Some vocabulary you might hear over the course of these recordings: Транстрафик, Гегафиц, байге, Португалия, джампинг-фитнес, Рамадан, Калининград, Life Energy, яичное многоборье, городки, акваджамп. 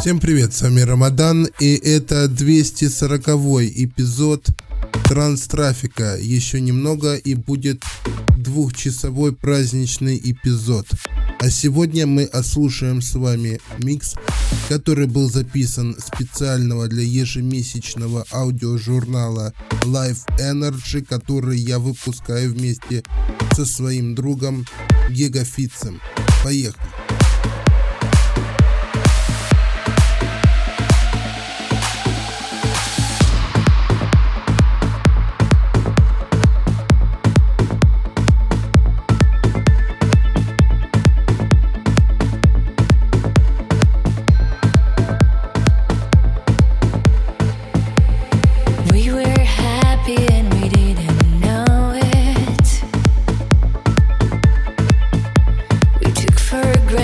Всем привет, с вами Рамадан, и это 240-й эпизод Транстрафика. Еще немного и будет двухчасовой праздничный эпизод. А сегодня мы ослушаем с вами микс, который был записан специального для ежемесячного аудиожурнала Life Energy, который я выпускаю вместе со своим другом Гегафицем. Поехали! Regret.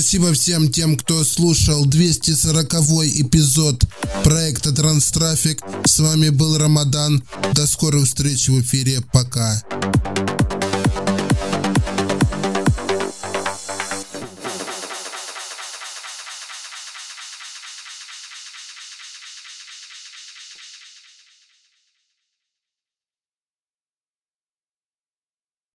Спасибо всем тем, кто слушал 240-й эпизод проекта Транстрафик. С вами был Рамадан. До скорых встреч в эфире. Пока.